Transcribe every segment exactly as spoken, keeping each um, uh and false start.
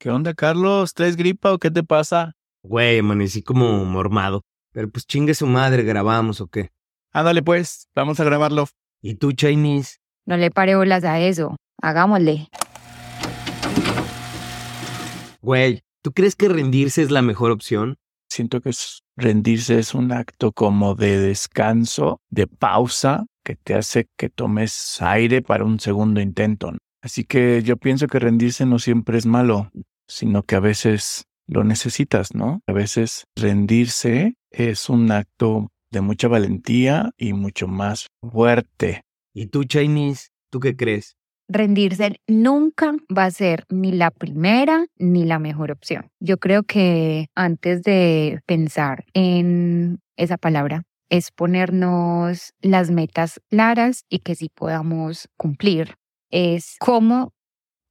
¿Qué onda, Carlos? ¿Traes gripa o qué te pasa? Güey, amanecí como mormado. Pero pues chingue su madre, ¿grabamos o qué? Ándale pues, vamos a grabarlo. ¿Y tú, Chinese? No le pare bolas a eso. Hagámosle. Güey, ¿tú crees que rendirse es la mejor opción? Siento que rendirse es un acto como de descanso, de pausa, que te hace que tomes aire para un segundo intento. Así que yo pienso que rendirse no siempre es malo, sino que a veces lo necesitas, ¿no? A veces rendirse es un acto de mucha valentía y mucho más fuerte. ¿Y tú, Chinese? ¿Tú qué crees? Rendirse nunca va a ser ni la primera ni la mejor opción. Yo creo que antes de pensar en esa palabra, es ponernos las metas claras y que sí podamos cumplir. Es cómo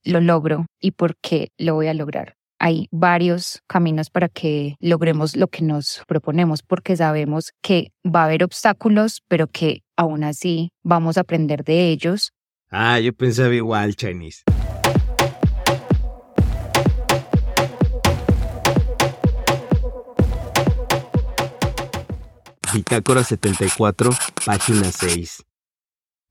lo logro y por qué lo voy a lograr. Hay varios caminos para que logremos lo que nos proponemos, porque sabemos que va a haber obstáculos, pero que aún así vamos a aprender de ellos. Ah, yo pensaba igual, Chinese. Bitácora setenta y cuatro, página seis.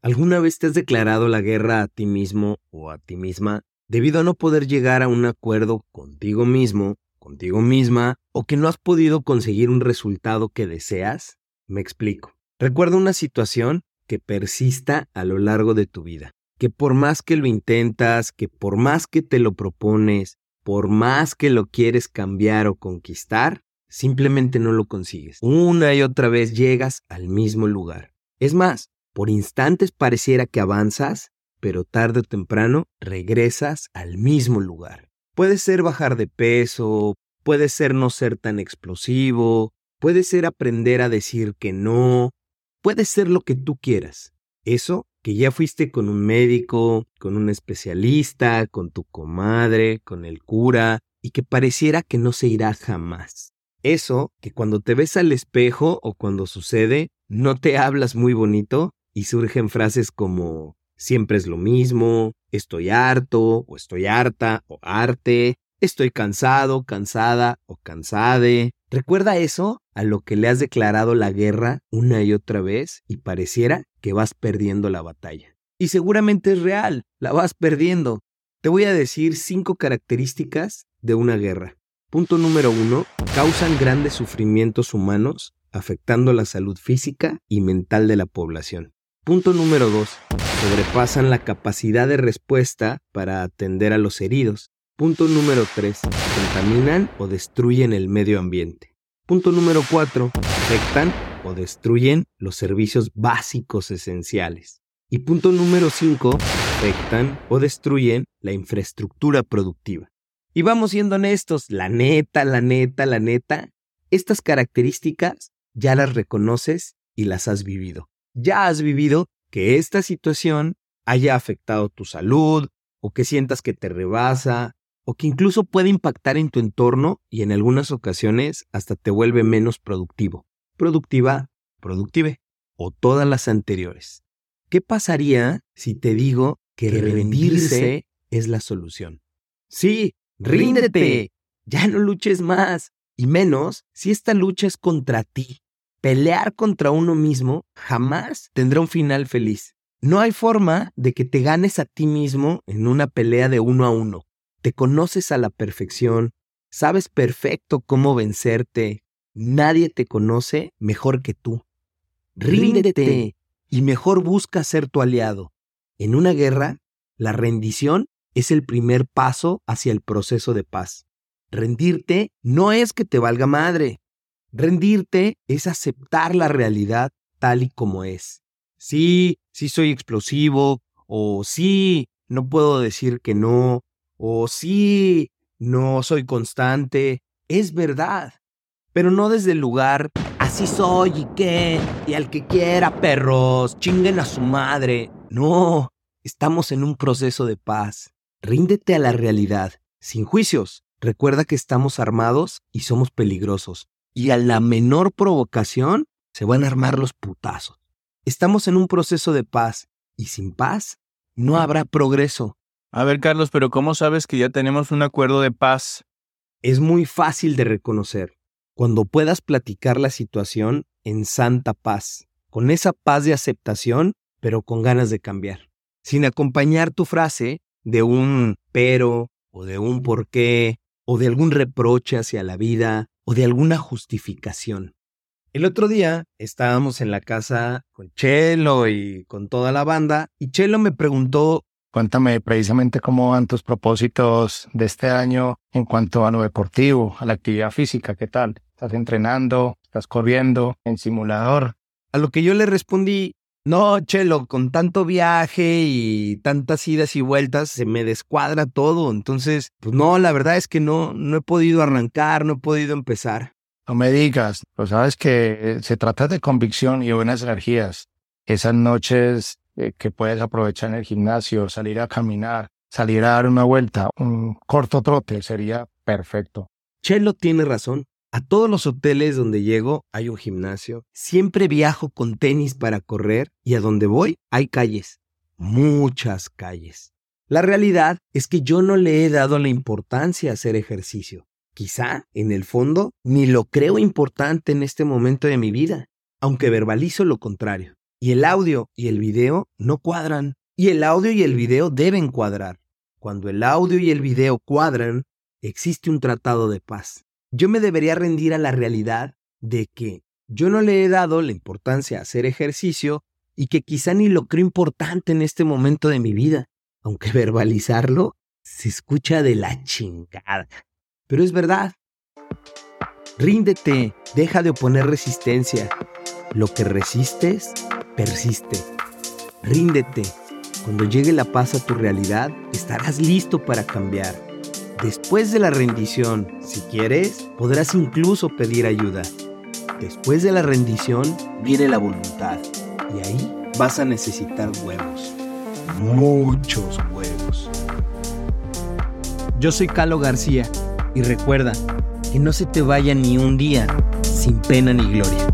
¿Alguna vez te has declarado la guerra a ti mismo o a ti misma debido a no poder llegar a un acuerdo contigo mismo, contigo misma, o que no has podido conseguir un resultado que deseas? Me explico. Recuerda una situación que persista a lo largo de tu vida, que por más que lo intentas, que por más que te lo propones, por más que lo quieres cambiar o conquistar, simplemente no lo consigues. Una y otra vez llegas al mismo lugar. Es más, por instantes pareciera que avanzas, pero tarde o temprano regresas al mismo lugar. Puede ser bajar de peso, puede ser no ser tan explosivo, puede ser aprender a decir que no. Puede ser lo que tú quieras. Eso que ya fuiste con un médico, con un especialista, con tu comadre, con el cura, y que pareciera que no se irá jamás. Eso que cuando te ves al espejo o cuando sucede, no te hablas muy bonito y surgen frases como siempre es lo mismo, estoy harto o estoy harta o harte, estoy cansado, cansada o cansade. Recuerda eso a lo que le has declarado la guerra una y otra vez y pareciera que vas perdiendo la batalla. Y seguramente es real, la vas perdiendo. Te voy a decir cinco características de una guerra. Punto número uno, causan grandes sufrimientos humanos, afectando la salud física y mental de la población. Punto número dos, sobrepasan la capacidad de respuesta para atender a los heridos. Punto número tres. Contaminan o destruyen el medio ambiente. Punto número cuatro. Afectan o destruyen los servicios básicos esenciales. Y punto número cinco. Afectan o destruyen la infraestructura productiva. Y vamos siendo honestos, la neta, la neta, la neta, estas características ya las reconoces y las has vivido. Ya has vivido que esta situación haya afectado tu salud o que sientas que te rebasa, o que incluso puede impactar en tu entorno y en algunas ocasiones hasta te vuelve menos productivo, productiva, productive, o todas las anteriores. ¿Qué pasaría si te digo que, que rendirse, rendirse es la solución? Sí, ríndete, ríndete, ya no luches más, y menos si esta lucha es contra ti. Pelear contra uno mismo jamás tendrá un final feliz. No hay forma de que te ganes a ti mismo en una pelea de uno a uno. Te conoces a la perfección, sabes perfecto cómo vencerte, nadie te conoce mejor que tú. Ríndete y mejor busca ser tu aliado. En una guerra, la rendición es el primer paso hacia el proceso de paz. Rendirte no es que te valga madre. Rendirte es aceptar la realidad tal y como es. Sí, sí soy explosivo, o sí, no puedo decir que no. O sí, no soy constante. Es verdad. Pero no desde el lugar, así soy y qué, y al que quiera, perros, chinguen a su madre. No, estamos en un proceso de paz. Ríndete a la realidad, sin juicios. Recuerda que estamos armados y somos peligrosos. Y a la menor provocación, se van a armar los putazos. Estamos en un proceso de paz, y sin paz, no habrá progreso. A ver, Carlos, pero ¿cómo sabes que ya tenemos un acuerdo de paz? Es muy fácil de reconocer cuando puedas platicar la situación en santa paz, con esa paz de aceptación, pero con ganas de cambiar, sin acompañar tu frase de un pero o de un por qué o de algún reproche hacia la vida o de alguna justificación. El otro día estábamos en la casa con Chelo y con toda la banda y Chelo me preguntó: cuéntame precisamente cómo van tus propósitos de este año en cuanto a lo deportivo, a la actividad física, ¿qué tal? ¿Estás entrenando? ¿Estás corriendo en simulador? A lo que yo le respondí: no, Chelo, con tanto viaje y tantas idas y vueltas se me descuadra todo. Entonces, pues no, la verdad es que no, no he podido arrancar, no he podido empezar. No me digas, pues sabes que se trata de convicción y buenas energías. Esas noches que puedes aprovechar en el gimnasio, salir a caminar, salir a dar una vuelta, un corto trote, sería perfecto. Chelo tiene razón. A todos los hoteles donde llego hay un gimnasio. Siempre viajo con tenis para correr y a donde voy hay calles. Muchas calles. La realidad es que yo no le he dado la importancia a hacer ejercicio. Quizá, en el fondo, ni lo creo importante en este momento de mi vida, aunque verbalizo lo contrario. Y el audio y el video no cuadran. Y el audio y el video deben cuadrar. Cuando el audio y el video cuadran, existe un tratado de paz. Yo me debería rendir a la realidad de que yo no le he dado la importancia a hacer ejercicio y que quizá ni lo creo importante en este momento de mi vida, aunque verbalizarlo se escucha de la chingada. Pero es verdad. Ríndete, deja de oponer resistencia. Lo que resistes persiste. Ríndete. Cuando llegue la paz a tu realidad, estarás listo para cambiar. Después de la rendición, si quieres, podrás incluso pedir ayuda. Después de la rendición, viene la voluntad. Y ahí vas a necesitar huevos. Muchos huevos. Yo soy Calo García. Y recuerda que no se te vaya ni un día sin pena ni gloria.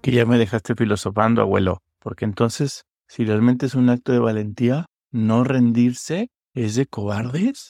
Que ya me dejaste filosofando, abuelo, porque entonces, si realmente es un acto de valentía, no rendirse es de cobardes.